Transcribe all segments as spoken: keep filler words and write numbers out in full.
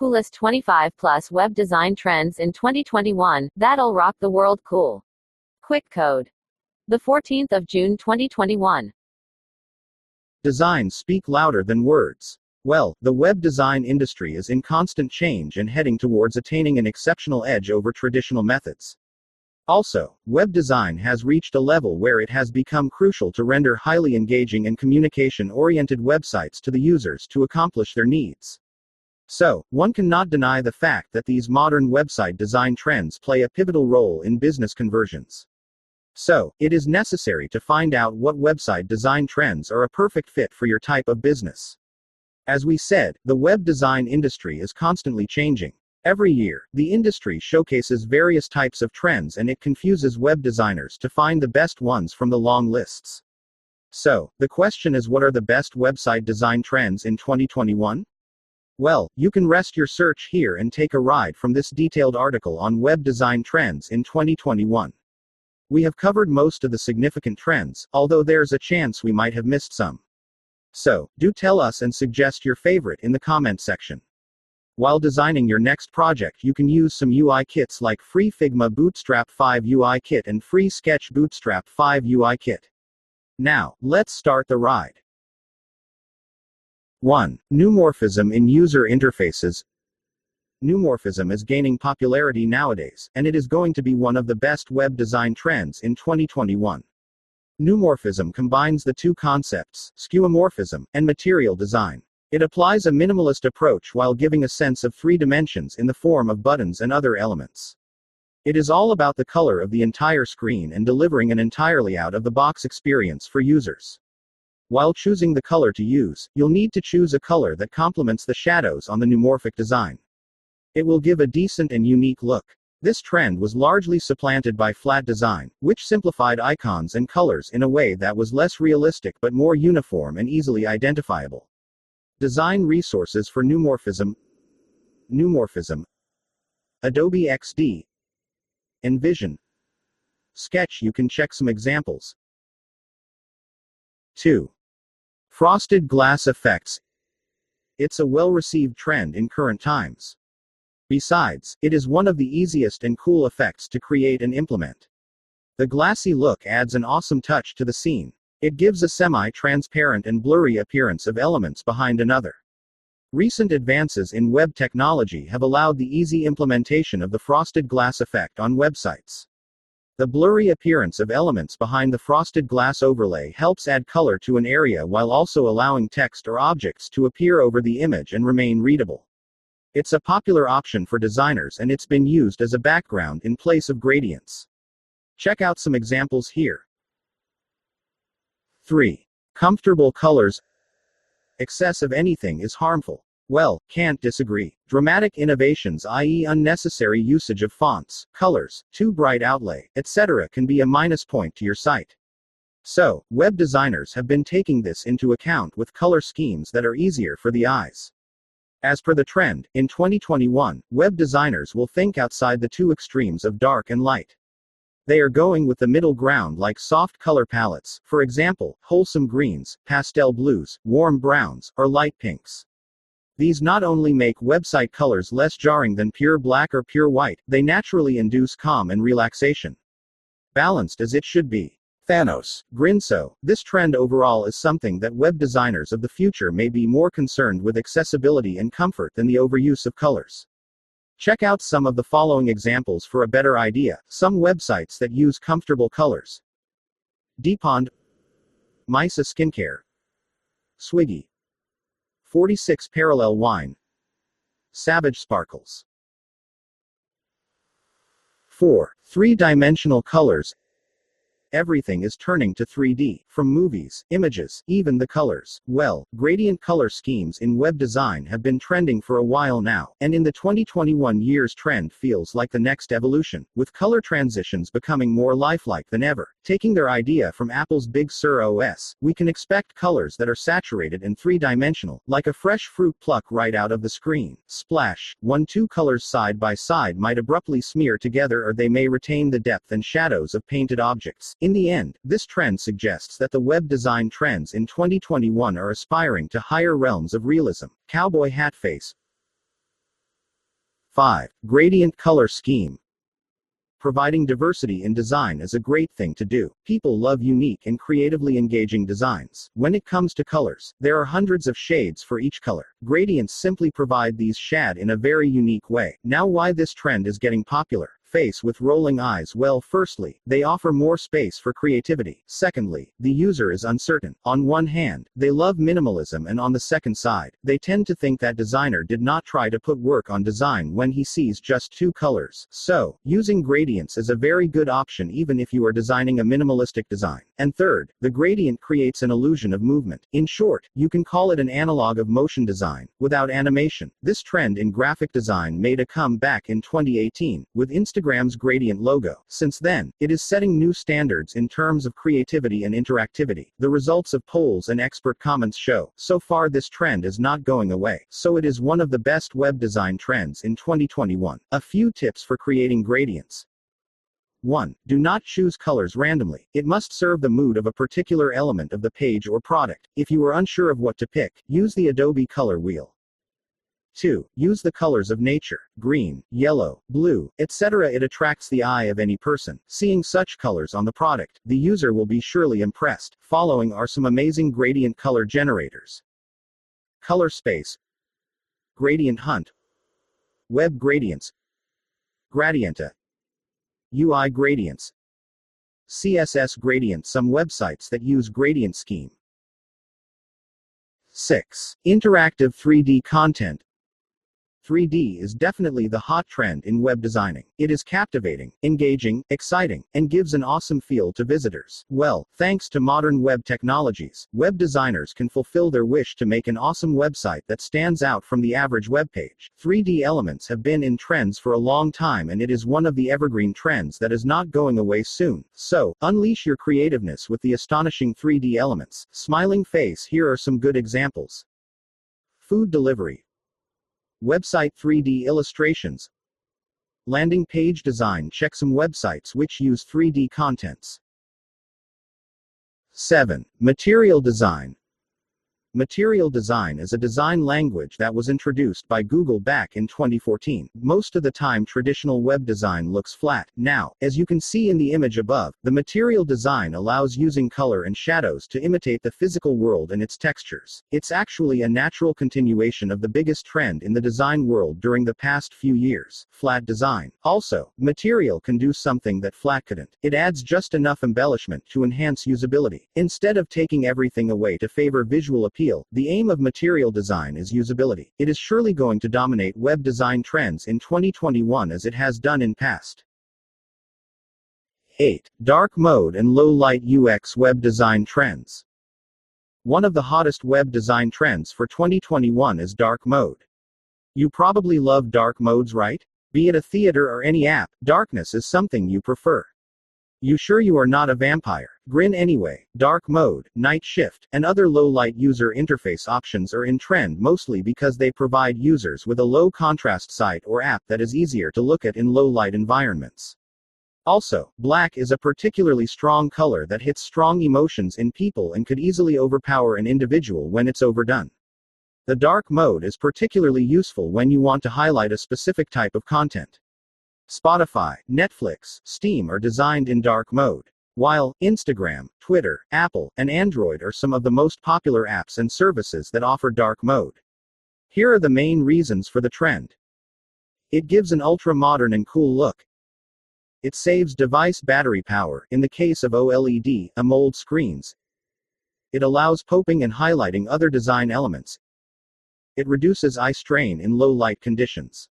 coolest twenty-five plus web design trends in twenty twenty-one, that'll rock the world. Cool. Quick code. The fourteenth of June twenty twenty-one. Designs speak louder than words. Well, the web design industry is in constant change and heading towards attaining an exceptional edge over traditional methods. Also, web design has reached a level where it has become crucial to render highly engaging and communication-oriented websites to the users to accomplish their needs. So, one cannot deny the fact that these modern website design trends play a pivotal role in business conversions. So, it is necessary to find out what website design trends are a perfect fit for your type of business. As we said, the web design industry is constantly changing. Every year, the industry showcases various types of trends and it confuses web designers to find the best ones from the long lists. So, the question is, what are the best website design trends in twenty twenty-one? Well, you can rest your search here and take a ride from this detailed article on web design trends in twenty twenty-one. We have covered most of the significant trends, although there's a chance we might have missed some. So, do tell us and suggest your favorite in the comment section. While designing your next project, you can use some U I kits like Free Figma Bootstrap five U I Kit and Free Sketch Bootstrap five U I Kit. Now, let's start the ride. one. Neumorphism in user interfaces. Neumorphism is gaining popularity nowadays, and it is going to be one of the best web design trends in twenty twenty-one. Neumorphism combines the two concepts, skeuomorphism, and material design. It applies a minimalist approach while giving a sense of three dimensions in the form of buttons and other elements. It is all about the color of the entire screen and delivering an entirely out-of-the-box experience for users. While choosing the color to use, you'll need to choose a color that complements the shadows on the neumorphic design. It will give a decent and unique look. This trend was largely supplanted by flat design, which simplified icons and colors in a way that was less realistic but more uniform and easily identifiable. Design resources for neumorphism. Neumorphism. Adobe X D. Envision. Sketch. You can check some examples. two. Frosted glass effects. It's a well-received trend in current times. Besides, it is one of the easiest and cool effects to create and implement. The glassy look adds an awesome touch to the scene. It gives a semi-transparent and blurry appearance of elements behind another. Recent advances in web technology have allowed the easy implementation of the frosted glass effect on websites. The blurry appearance of elements behind the frosted glass overlay helps add color to an area while also allowing text or objects to appear over the image and remain readable. It's a popular option for designers and it's been used as a background in place of gradients. Check out some examples here. three. Comfortable colors. Excess of anything is harmful. Well, can't disagree. Dramatic innovations, that is unnecessary usage of fonts, colors, too bright outlay, et cetera can be a minus point to your site. So, web designers have been taking this into account with color schemes that are easier for the eyes. As per the trend, in twenty twenty-one, web designers will think outside the two extremes of dark and light. They are going with the middle ground like soft color palettes, for example, wholesome greens, pastel blues, warm browns, or light pinks. These not only make website colors less jarring than pure black or pure white, they naturally induce calm and relaxation. Balanced as it should be. Thanos. Grinso. This trend overall is something that web designers of the future may be more concerned with accessibility and comfort than the overuse of colors. Check out some of the following examples for a better idea. Some websites that use comfortable colors. Depond. Misa Skincare. Swiggy. forty-six Parallel Wine. Savage Sparkles. four. Three-dimensional colors. Everything is turning to three D, from movies, images, even the colors. Well, gradient color schemes in web design have been trending for a while now, and in the twenty twenty-one year's trend feels like the next evolution, with color transitions becoming more lifelike than ever. Taking their idea from Apple's Big Sur O S, we can expect colors that are saturated and three-dimensional, like a fresh fruit pluck right out of the screen. Splash. One, two colors side by side might abruptly smear together, or they may retain the depth and shadows of painted objects. In the end, this trend suggests that the web design trends in twenty twenty-one are aspiring to higher realms of realism. Cowboy hat face. five. Gradient color scheme. Providing diversity in design is a great thing to do. People love unique and creatively engaging designs. When it comes to colors, there are hundreds of shades for each color. Gradients simply provide these shad in a very unique way. Now, why this trend is getting popular. Face with rolling eyes. Well, firstly, they offer more space for creativity. Secondly, the user is uncertain. On one hand, they love minimalism, and on the second side, they tend to think that designer did not try to put work on design when he sees just two colors. So, using gradients is a very good option even if you are designing a minimalistic design. And third, the gradient creates an illusion of movement. In short, you can call it an analog of motion design, without animation. This trend in graphic design made a comeback in twenty eighteen, with Instagram Instagram's gradient logo. Since then, it is setting new standards in terms of creativity and interactivity. The results of polls and expert comments show, so far this trend is not going away, so it is one of the best web design trends in twenty twenty-one. A few tips for creating gradients. one. Do not choose colors randomly. It must serve the mood of a particular element of the page or product. If you are unsure of what to pick, use the Adobe Color Wheel. two. Use the colors of nature. Green, yellow, blue, et cetera. It attracts the eye of any person. Seeing such colors on the product, the user will be surely impressed. Following are some amazing gradient color generators. Color Space, Gradient Hunt, Web Gradients, Gradienta, U I Gradients, C S S Gradient. Some websites that use gradient scheme. six. Interactive three D content. three D is definitely the hot trend in web designing. It is captivating, engaging, exciting, and gives an awesome feel to visitors. Well, thanks to modern web technologies, web designers can fulfill their wish to make an awesome website that stands out from the average web page. three D elements have been in trends for a long time, and it is one of the evergreen trends that is not going away soon. So, unleash your creativeness with the astonishing three D elements. Smiling face. Here are some good examples. Food delivery. Website three D illustrations. Landing page design. Check some websites which use three D contents. seven. Material design. Material design is a design language that was introduced by Google back in twenty fourteen. Most of the time traditional web design looks flat. Now, as you can see in the image above, the material design allows using color and shadows to imitate the physical world and its textures. It's actually a natural continuation of the biggest trend in the design world during the past few years, flat design. Also, material can do something that flat couldn't. It adds just enough embellishment to enhance usability. Instead of taking everything away to favor visual appeal, the aim of material design is usability. It is surely going to dominate web design trends in twenty twenty-one as it has done in past. eight. Dark mode and low light U X web design trends. One of the hottest web design trends for twenty twenty-one is dark mode. You probably love dark modes, right? Be it a theater or any app, darkness is something you prefer. You sure you are not a vampire? Grin anyway. Dark mode, night shift, and other low-light user interface options are in trend mostly because they provide users with a low-contrast site or app that is easier to look at in low-light environments. Also, black is a particularly strong color that hits strong emotions in people and could easily overpower an individual when it's overdone. The dark mode is particularly useful when you want to highlight a specific type of content. Spotify, Netflix, Steam are designed in dark mode, while Instagram, Twitter, Apple, and Android are some of the most popular apps and services that offer dark mode. Here are the main reasons for the trend. It gives an ultra-modern and cool look. It saves device battery power, in the case of OLED, AMOLED screens. It allows popping and highlighting other design elements. It reduces eye strain in low-light conditions.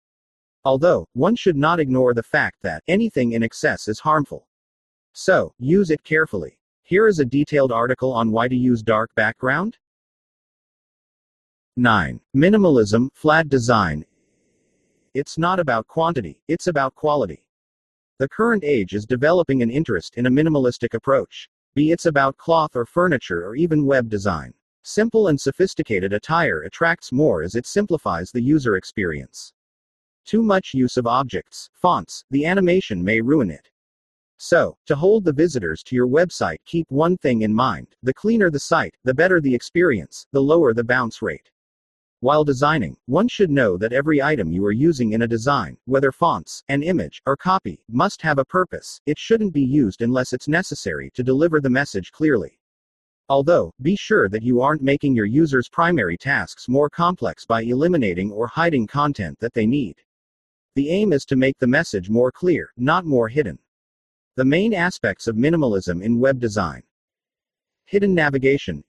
Although, one should not ignore the fact that anything in excess is harmful. So, use it carefully. Here is a detailed article on why to use dark background. nine. Minimalism, flat design. It's not about quantity, it's about quality. The current age is developing an interest in a minimalistic approach, be it about cloth or furniture or even web design. Simple and sophisticated attire attracts more as it simplifies the user experience. Too much use of objects, fonts, the animation may ruin it. So, to hold the visitors to your website, keep one thing in mind: the cleaner the site, the better the experience, the lower the bounce rate. While designing, one should know that every item you are using in a design, whether fonts, an image, or copy, must have a purpose. It shouldn't be used unless it's necessary to deliver the message clearly. Although, be sure that you aren't making your users' primary tasks more complex by eliminating or hiding content that they need. The aim is to make the message more clear, not more hidden. The main aspects of minimalism in web design: hidden navigation,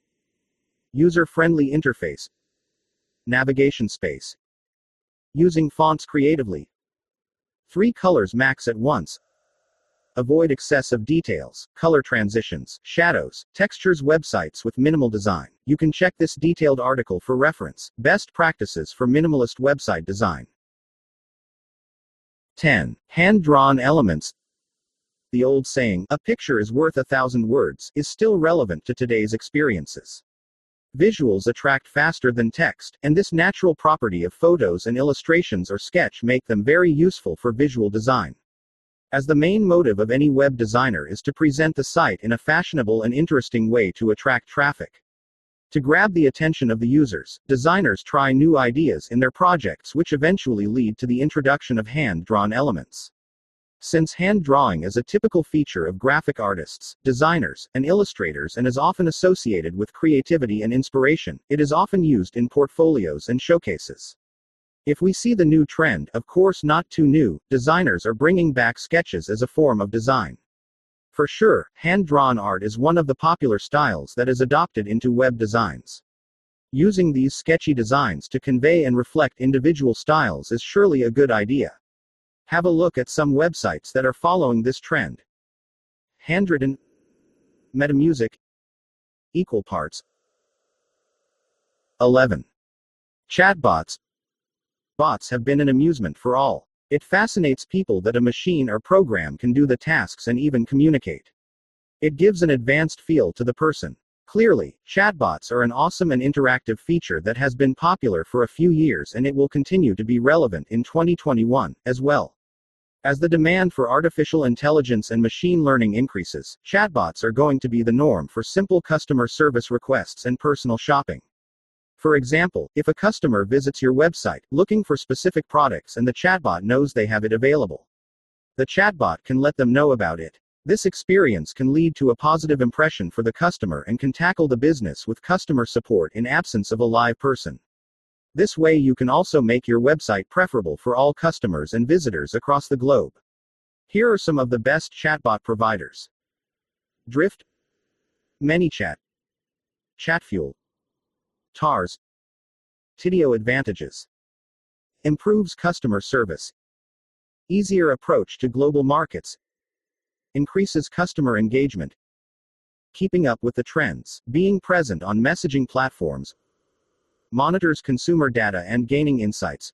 user-friendly interface, navigation space, using fonts creatively, three colors max at once, avoid excessive details, color transitions, shadows, textures. Websites with minimal design. You can check this detailed article for reference. Best practices for minimalist website design. ten. Hand-drawn elements. The old saying, "A picture is worth a thousand words," is still relevant to today's experiences. Visuals attract faster than text, and this natural property of photos and illustrations or sketch make them very useful for visual design. As the main motive of any web designer is to present the site in a fashionable and interesting way to attract traffic. To grab the attention of the users, designers try new ideas in their projects, which eventually lead to the introduction of hand-drawn elements. Since hand drawing is a typical feature of graphic artists, designers, and illustrators and is often associated with creativity and inspiration, it is often used in portfolios and showcases. If we see the new trend, of course not too new, designers are bringing back sketches as a form of design. For sure, hand-drawn art is one of the popular styles that is adopted into web designs. Using these sketchy designs to convey and reflect individual styles is surely a good idea. Have a look at some websites that are following this trend. Handwritten, Metamusic, equal parts. eleven. Chatbots. Bots have been an amusement for all. It fascinates people that a machine or program can do the tasks and even communicate. It gives an advanced feel to the person. Clearly, chatbots are an awesome and interactive feature that has been popular for a few years, and it will continue to be relevant in twenty twenty-one as well. As the demand for artificial intelligence and machine learning increases, chatbots are going to be the norm for simple customer service requests and personal shopping. For example, if a customer visits your website looking for specific products and the chatbot knows they have it available, the chatbot can let them know about it. This experience can lead to a positive impression for the customer and can tackle the business with customer support in absence of a live person. This way you can also make your website preferable for all customers and visitors across the globe. Here are some of the best chatbot providers: Drift, ManyChat, ChatFuel, T A R S. Tidio advantages: improves customer service, easier approach to global markets, increases customer engagement, keeping up with the trends, being present on messaging platforms, monitors consumer data and gaining insights,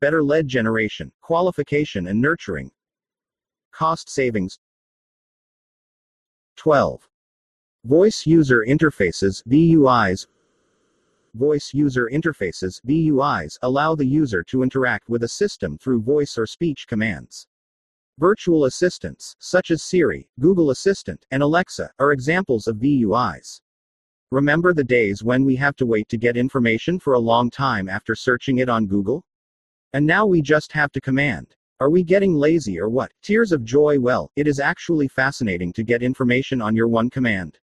better lead generation, qualification and nurturing, cost savings. twelve. Voice user interfaces, V U Is. Voice user interfaces, V U Is, allow the user to interact with a system through voice or speech commands. Virtual assistants, such as Siri, Google Assistant, and Alexa, are examples of V U Is. Remember the days when we have to wait to get information for a long time after searching it on Google? And now we just have to command. Are we getting lazy or what? Tears of joy. Well, it is actually fascinating to get information on your one command.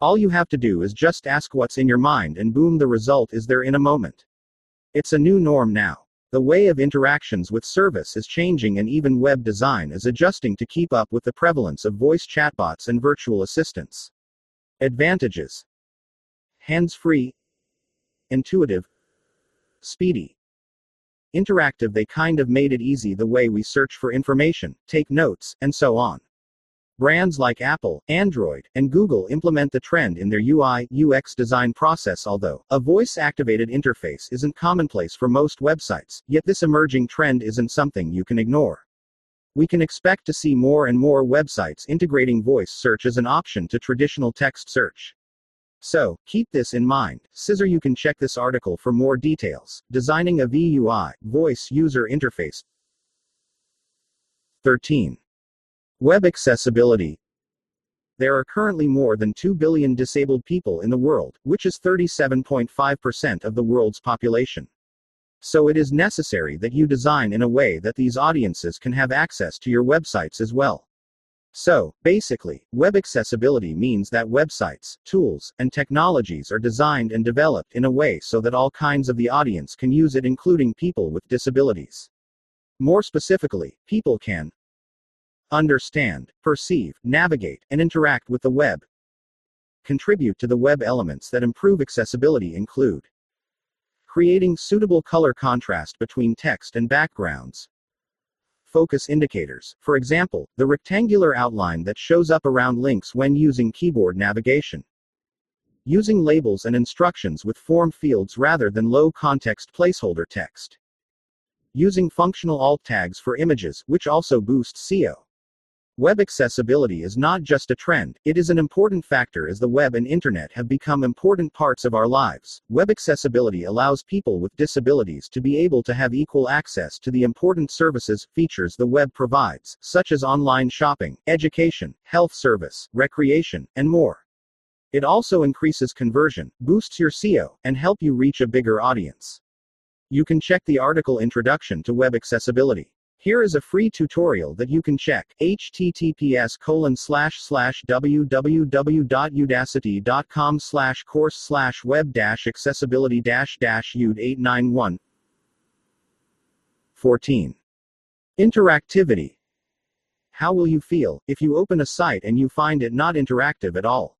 All you have to do is just ask what's in your mind and boom, the result is there in a moment. It's a new norm now. The way of interactions with service is changing, and even web design is adjusting to keep up with the prevalence of voice chatbots and virtual assistants. Advantages: hands-free, intuitive, speedy, interactive. They kind of made it easy, the way we search for information, take notes, and so on. Brands like Apple, Android, and Google implement the trend in their U I U X design process. Although a voice-activated interface isn't commonplace for most websites, yet this emerging trend isn't something you can ignore. We can expect to see more and more websites integrating voice search as an option to traditional text search. So, keep this in mind. Scissor, you can check this article for more details. Designing a V U I, voice user interface. thirteen. Web accessibility. There are currently more than two billion disabled people in the world, which is thirty-seven point five percent of the world's population. So it is necessary that you design in a way that these audiences can have access to your websites as well. So, basically, web accessibility means that websites, tools, and technologies are designed and developed in a way so that all kinds of the audience can use it, including people with disabilities. More specifically, people can understand, perceive, navigate, and interact with the web. Contribute to the web elements that improve accessibility include creating suitable color contrast between text and backgrounds. Focus indicators, for example, the rectangular outline that shows up around links when using keyboard navigation. Using labels and instructions with form fields rather than low-context placeholder text. Using functional alt tags for images, which also boost S E O. Web accessibility is not just a trend, it is an important factor as the web and internet have become important parts of our lives. Web accessibility allows people with disabilities to be able to have equal access to the important services, features the web provides, such as online shopping, education, health service, recreation, and more. It also increases conversion, boosts your S E O, and helps you reach a bigger audience. You can check the article Introduction to Web Accessibility. Here is a free tutorial that you can check, h t t p s colon slash slash w w w dot udacity dot com slash course slash web dash accessibility dash dash u d eight nine one. fourteen. Interactivity. How will you feel if you open a site and you find it not interactive at all?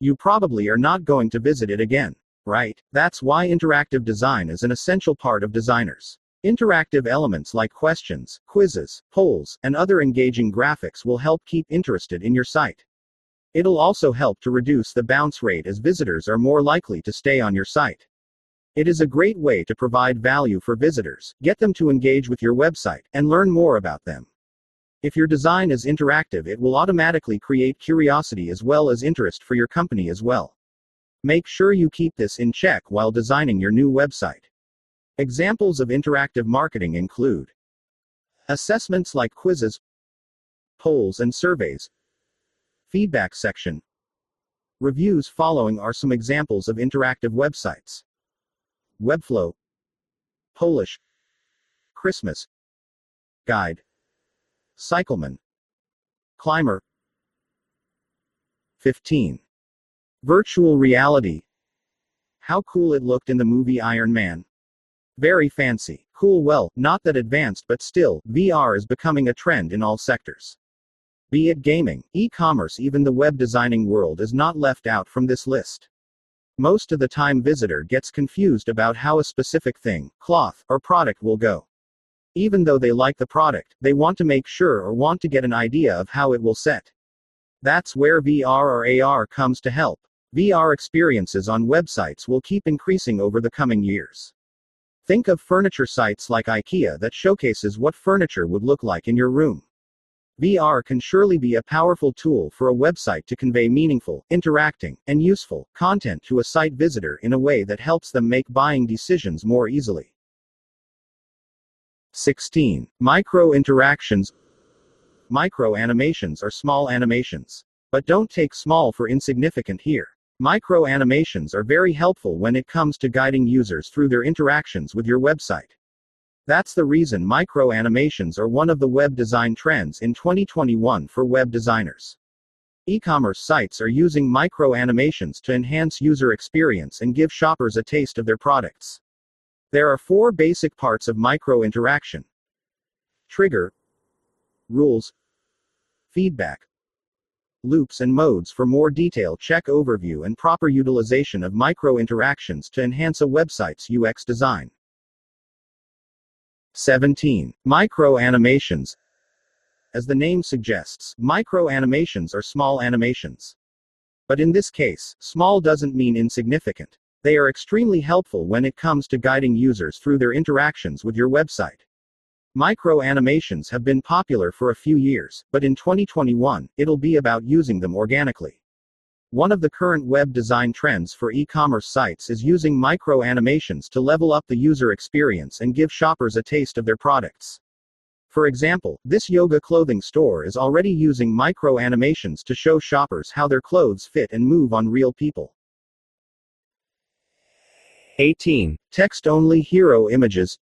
You probably are not going to visit it again, right? That's why interactive design is an essential part of designers. Interactive elements like questions, quizzes, polls, and other engaging graphics will help keep interested in your site. It'll also help to reduce the bounce rate as visitors are more likely to stay on your site. It is a great way to provide value for visitors, get them to engage with your website, and learn more about them. If your design is interactive, it will automatically create curiosity as well as interest for your company as well. Make sure you keep this in check while designing your new website. Examples of interactive marketing include assessments like quizzes, polls and surveys, feedback section, reviews. Following are some examples of interactive websites: Webflow, Polish, Christmas, Guide, Cycleman, Climber. fifteen. Virtual reality. How cool it looked in the movie Iron Man. Very fancy, cool, well, not that advanced, but still, V R is becoming a trend in all sectors. Be it gaming, e-commerce, even the web designing world is not left out from this list. Most of the time visitor gets confused about how a specific thing, cloth, or product will go. Even though they like the product, they want to make sure or want to get an idea of how it will set. That's where V R or A R comes to help. V R experiences on websites will keep increasing over the coming years. Think of furniture sites like IKEA that showcases what furniture would look like in your room. V R can surely be a powerful tool for a website to convey meaningful, interacting, and useful content to a site visitor in a way that helps them make buying decisions more easily. sixteen. Micro interactions. Micro animations are small animations. But don't take small for insignificant here. Micro animations are very helpful when it comes to guiding users through their interactions with your website. That's the reason micro animations are one of the web design trends in twenty twenty-one for web designers. E-commerce sites are using micro animations to enhance user experience and give shoppers a taste of their products. There are four basic parts of micro interaction: trigger, rules, feedback, loops and modes. For more detail, check overview and proper utilization of micro interactions to enhance a website's U X design. seventeen. Micro animations. As the name suggests, micro animations are small animations. But in this case, small doesn't mean insignificant. They are extremely helpful when it comes to guiding users through their interactions with your website. Micro animations have been popular for a few years, but in twenty twenty-one, it'll be about using them organically. One of the current web design trends for e-commerce sites is using micro animations to level up the user experience and give shoppers a taste of their products. For example, this yoga clothing store is already using micro animations to show shoppers how their clothes fit and move on real people. eighteen. Text-only hero images.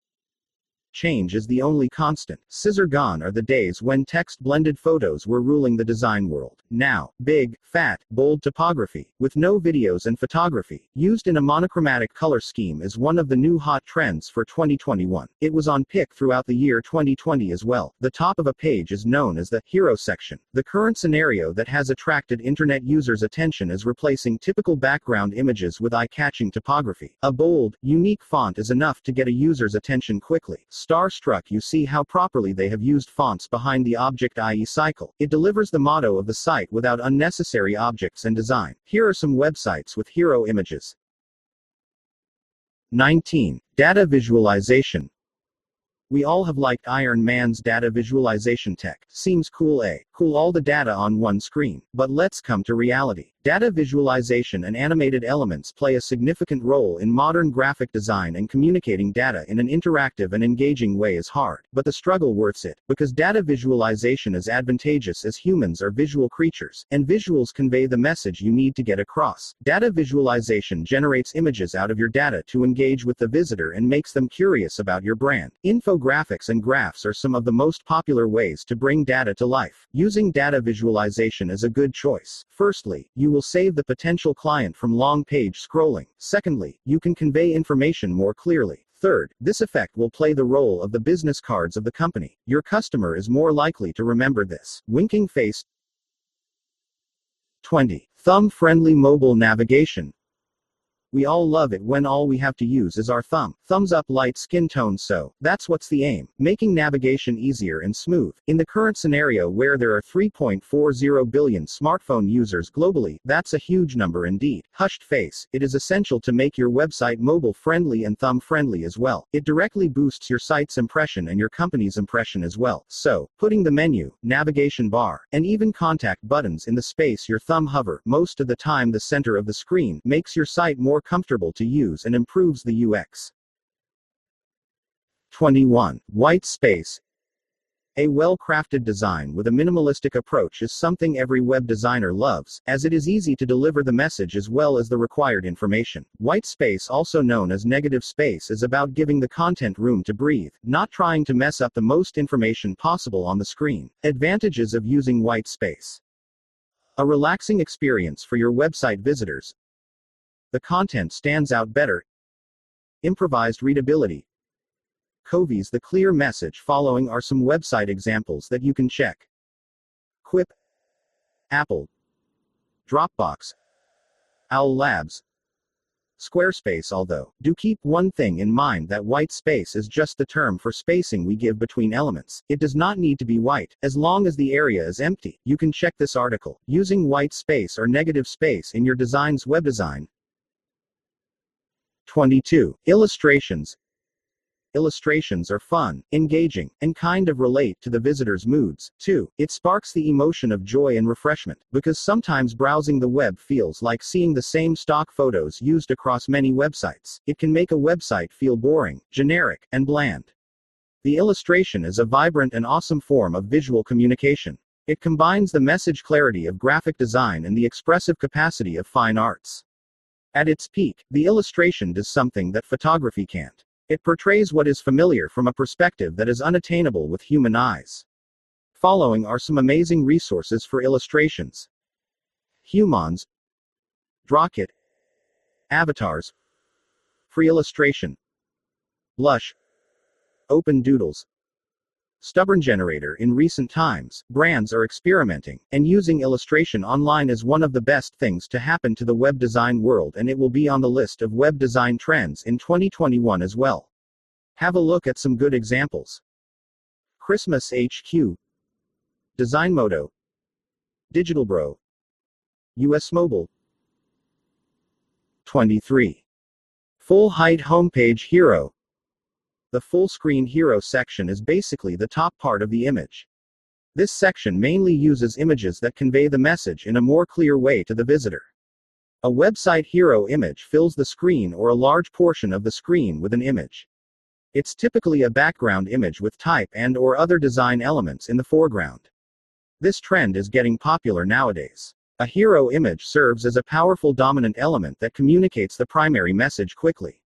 Change is the only constant. Scissor gone are the days when text-blended photos were ruling the design world. Now, big, fat, bold typography, with no videos and photography, used in a monochromatic color scheme is one of the new hot trends for twenty twenty-one. It was on pick throughout the year twenty twenty as well. The top of a page is known as the hero section. The current scenario that has attracted internet users' attention is replacing typical background images with eye-catching typography. A bold, unique font is enough to get a user's attention quickly. Starstruck, you see how properly they have used fonts behind the object, that is cycle. It delivers the motto of the site without unnecessary objects and design. Here are some websites with hero images. nineteen. Data visualization. We all have liked Iron Man's data visualization tech. Seems cool, eh? Cool, all the data on one screen. But let's come to reality. Data visualization and animated elements play a significant role in modern graphic design, and communicating data in an interactive and engaging way is hard. But the struggle worths it, because data visualization is advantageous as humans are visual creatures, and visuals convey the message you need to get across. Data visualization generates images out of your data to engage with the visitor and makes them curious about your brand. Info Graphics and graphs are some of the most popular ways to bring data to life. Using data visualization is a good choice. Firstly, you will save the potential client from long page scrolling. Secondly, you can convey information more clearly. Third, this effect will play the role of the business cards of the company. Your customer is more likely to remember this. Winking face. twenty. Thumb-friendly mobile navigation. We all love it when all we have to use is our thumb. Thumbs up, light skin tone, so that's what's the aim, making navigation easier and smooth. In the current scenario where there are three point four zero billion smartphone users globally, that's a huge number indeed. Hushed face, it is essential to make your website mobile friendly and thumb friendly as well. It directly boosts your site's impression and your company's impression as well. So, putting the menu, navigation bar, and even contact buttons in the space your thumb hover, most of the time the center of the screen, makes your site more comfortable to use and improves the U X. twenty-one. White space. A well-crafted design with a minimalistic approach is something every web designer loves, as it is easy to deliver the message as well as the required information. White space, also known as negative space, is about giving the content room to breathe, not trying to mess up the most information possible on the screen. Advantages of using white space. A relaxing experience for your website visitors. The content stands out better. Improvised readability. Coveys the clear message following are some website examples that you can check. Quip, Apple, Dropbox, Owl Labs, Squarespace. Although, do keep one thing in mind, that white space is just the term for spacing we give between elements. It does not need to be white, as long as the area is empty. You can check this article, using white space or negative space in your design's web design. twenty-two. Illustrations. Illustrations are fun, engaging, and kind of relate to the visitor's moods, too. It sparks the emotion of joy and refreshment, because sometimes browsing the web feels like seeing the same stock photos used across many websites. It can make a website feel boring, generic, and bland. The illustration is a vibrant and awesome form of visual communication. It combines the message clarity of graphic design and the expressive capacity of fine arts. At its peak, the illustration does something that photography can't. It portrays what is familiar from a perspective that is unattainable with human eyes. Following are some amazing resources for illustrations. Humans, Drawkit, Avatars, Free Illustration, Blush, Open Doodles, Stubborn Generator. In recent times, brands are experimenting, and using illustration online is one of the best things to happen to the web design world, and it will be on the list of web design trends in twenty twenty-one as well. Have a look at some good examples. Christmas H Q, DesignModo, DigitalBro, U S Mobile. twenty-three. Full-height homepage hero. The full-screen hero section is basically the top part of the image. This section mainly uses images that convey the message in a more clear way to the visitor. A website hero image fills the screen or a large portion of the screen with an image. It's typically a background image with type and or other design elements in the foreground. This trend is getting popular nowadays. A hero image serves as a powerful dominant element that communicates the primary message quickly.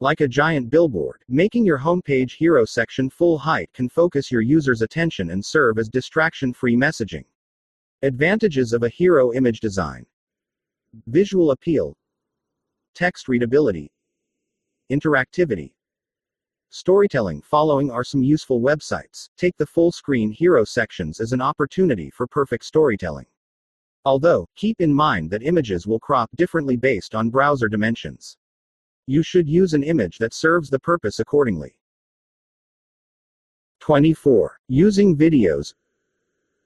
Like a giant billboard, making your homepage hero section full height can focus your user's attention and serve as distraction-free messaging. Advantages of a hero image design: visual appeal, text readability, interactivity. Storytelling. Following are some useful websites. Take the full screen hero sections as an opportunity for perfect storytelling. Although, keep in mind that images will crop differently based on browser dimensions. You should use an image that serves the purpose accordingly. twenty-four. Using videos.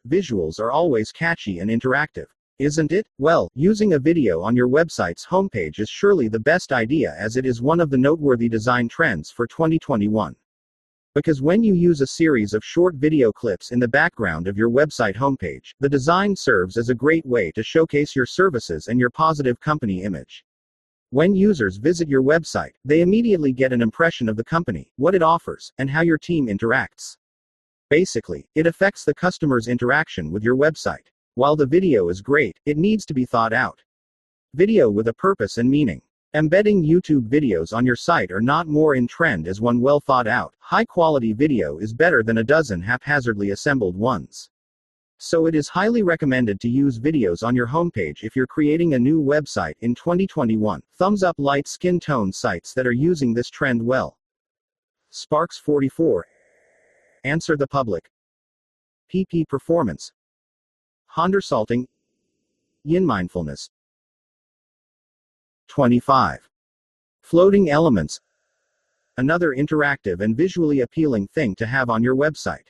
Visuals are always catchy and interactive, isn't it? Well, using a video on your website's homepage is surely the best idea, as it is one of the noteworthy design trends for twenty twenty-one. Because when you use a series of short video clips in the background of your website homepage, the design serves as a great way to showcase your services and your positive company image. When users visit your website, they immediately get an impression of the company, what it offers, and how your team interacts. Basically, it affects the customer's interaction with your website. While the video is great, it needs to be thought out. Video with a purpose and meaning. Embedding YouTube videos on your site are not more in trend, as one well thought out, high-quality video is better than a dozen haphazardly assembled ones. So it is highly recommended to use videos on your homepage if you're creating a new website in twenty twenty-one. Thumbs up light skin tone sites that are using this trend well. Sparks. forty-four. Answer the Public, P P Performance, Hondersalting, Yin Mindfulness. twenty-five. Floating Elements. Another interactive and visually appealing thing to have on your website.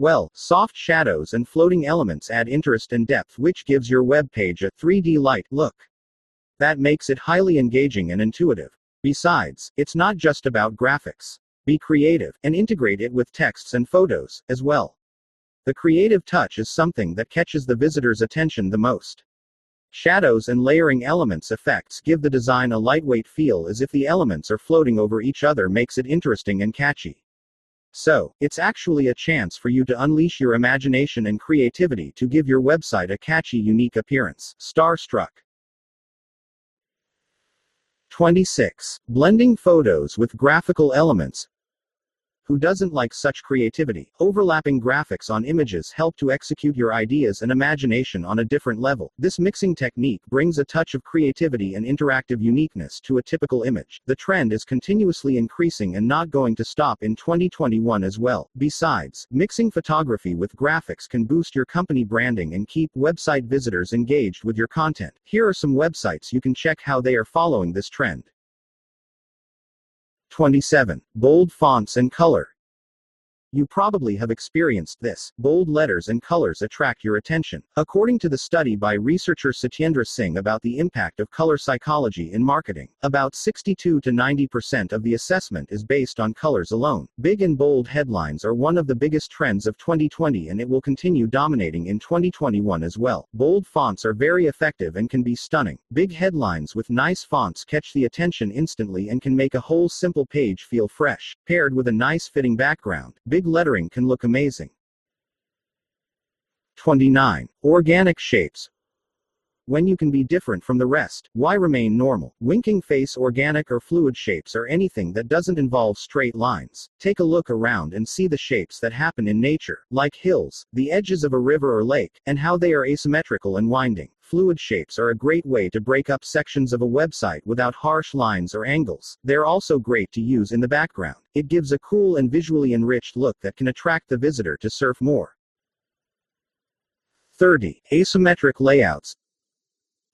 Well, soft shadows and floating elements add interest and depth, which gives your web page a three D light look. That makes it highly engaging and intuitive. Besides, it's not just about graphics. Be creative, and integrate it with texts and photos, as well. The creative touch is something that catches the visitor's attention the most. Shadows and layering elements effects give the design a lightweight feel, as if the elements are floating over each other makes it interesting and catchy. So, it's actually a chance for you to unleash your imagination and creativity to give your website a catchy, unique appearance. Starstruck. twenty-six. Blending photos with graphical elements. Who doesn't like such creativity? Overlapping graphics on images help to execute your ideas and imagination on a different level. This mixing technique brings a touch of creativity and interactive uniqueness to a typical image. The trend is continuously increasing and not going to stop in twenty twenty-one as well. Besides, mixing photography with graphics can boost your company branding and keep website visitors engaged with your content. Here are some websites you can check how they are following this trend. twenty-seven. Bold fonts and color. You probably have experienced this. Bold letters and colors attract your attention. According to the study by researcher Satyendra Singh about the impact of color psychology in marketing, about sixty-two to ninety percent of the assessment is based on colors alone. Big and bold headlines are one of the biggest trends of twenty twenty, and it will continue dominating in twenty twenty-one as well. Bold fonts are very effective and can be stunning. Big headlines with nice fonts catch the attention instantly and can make a whole simple page feel fresh. Paired with a nice fitting background, big lettering can look amazing. twenty-nine. Organic shapes. When you can be different from the rest, why remain normal? Winking face. Organic or fluid shapes are anything that doesn't involve straight lines. Take a look around and see the shapes that happen in nature, like hills, the edges of a river or lake, and how they are asymmetrical and winding. Fluid shapes are a great way to break up sections of a website without harsh lines or angles. They're also great to use in the background. It gives a cool and visually enriched look that can attract the visitor to surf more. thirty. Asymmetric layouts.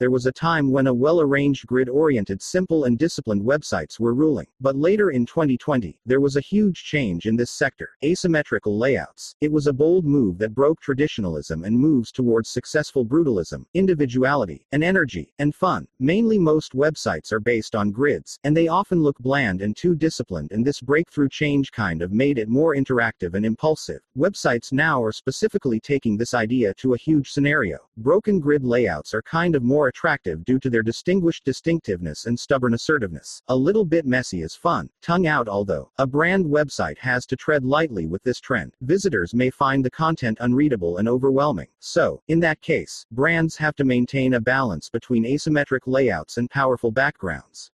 There was a time when a well-arranged grid-oriented, simple and disciplined websites were ruling, but later in twenty twenty, there was a huge change in this sector. Asymmetrical layouts. It was a bold move that broke traditionalism and moves towards successful brutalism, individuality, and energy, and fun. Mainly most websites are based on grids, and they often look bland and too disciplined, and this breakthrough change kind of made it more interactive and impulsive. Websites now are specifically taking this idea to a huge scenario. Broken grid layouts are kind of more attractive due to their distinguished distinctiveness and stubborn assertiveness. A little bit messy is fun. Tongue out. Although a brand website has to tread lightly with this trend, visitors may find the content unreadable and overwhelming. So, in that case, brands have to maintain a balance between asymmetric layouts and powerful backgrounds.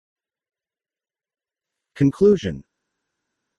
Conclusion.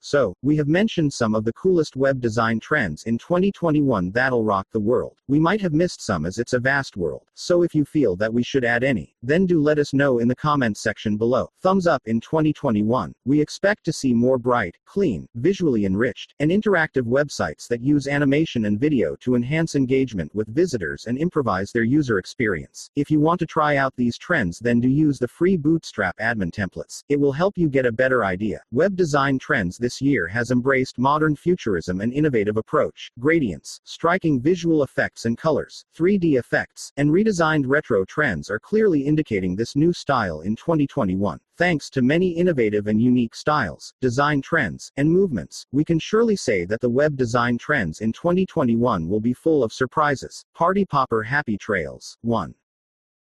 So, we have mentioned some of the coolest web design trends in twenty twenty-one that'll rock the world. We might have missed some as it's a vast world, so if you feel that we should add any, then do let us know in the comments section below. Thumbs up. In twenty twenty-one, we expect to see more bright, clean, visually enriched, and interactive websites that use animation and video to enhance engagement with visitors and improvise their user experience. If you want to try out these trends, then do use the free Bootstrap admin templates. It will help you get a better idea. Web design trends this This year has embraced modern futurism and innovative approach, gradients, striking visual effects and colors, three D effects, and redesigned retro trends are clearly indicating this new style in twenty twenty-one. Thanks to many innovative and unique styles, design trends, and movements, we can surely say that the web design trends in twenty twenty-one will be full of surprises. Party Popper Happy Trails. one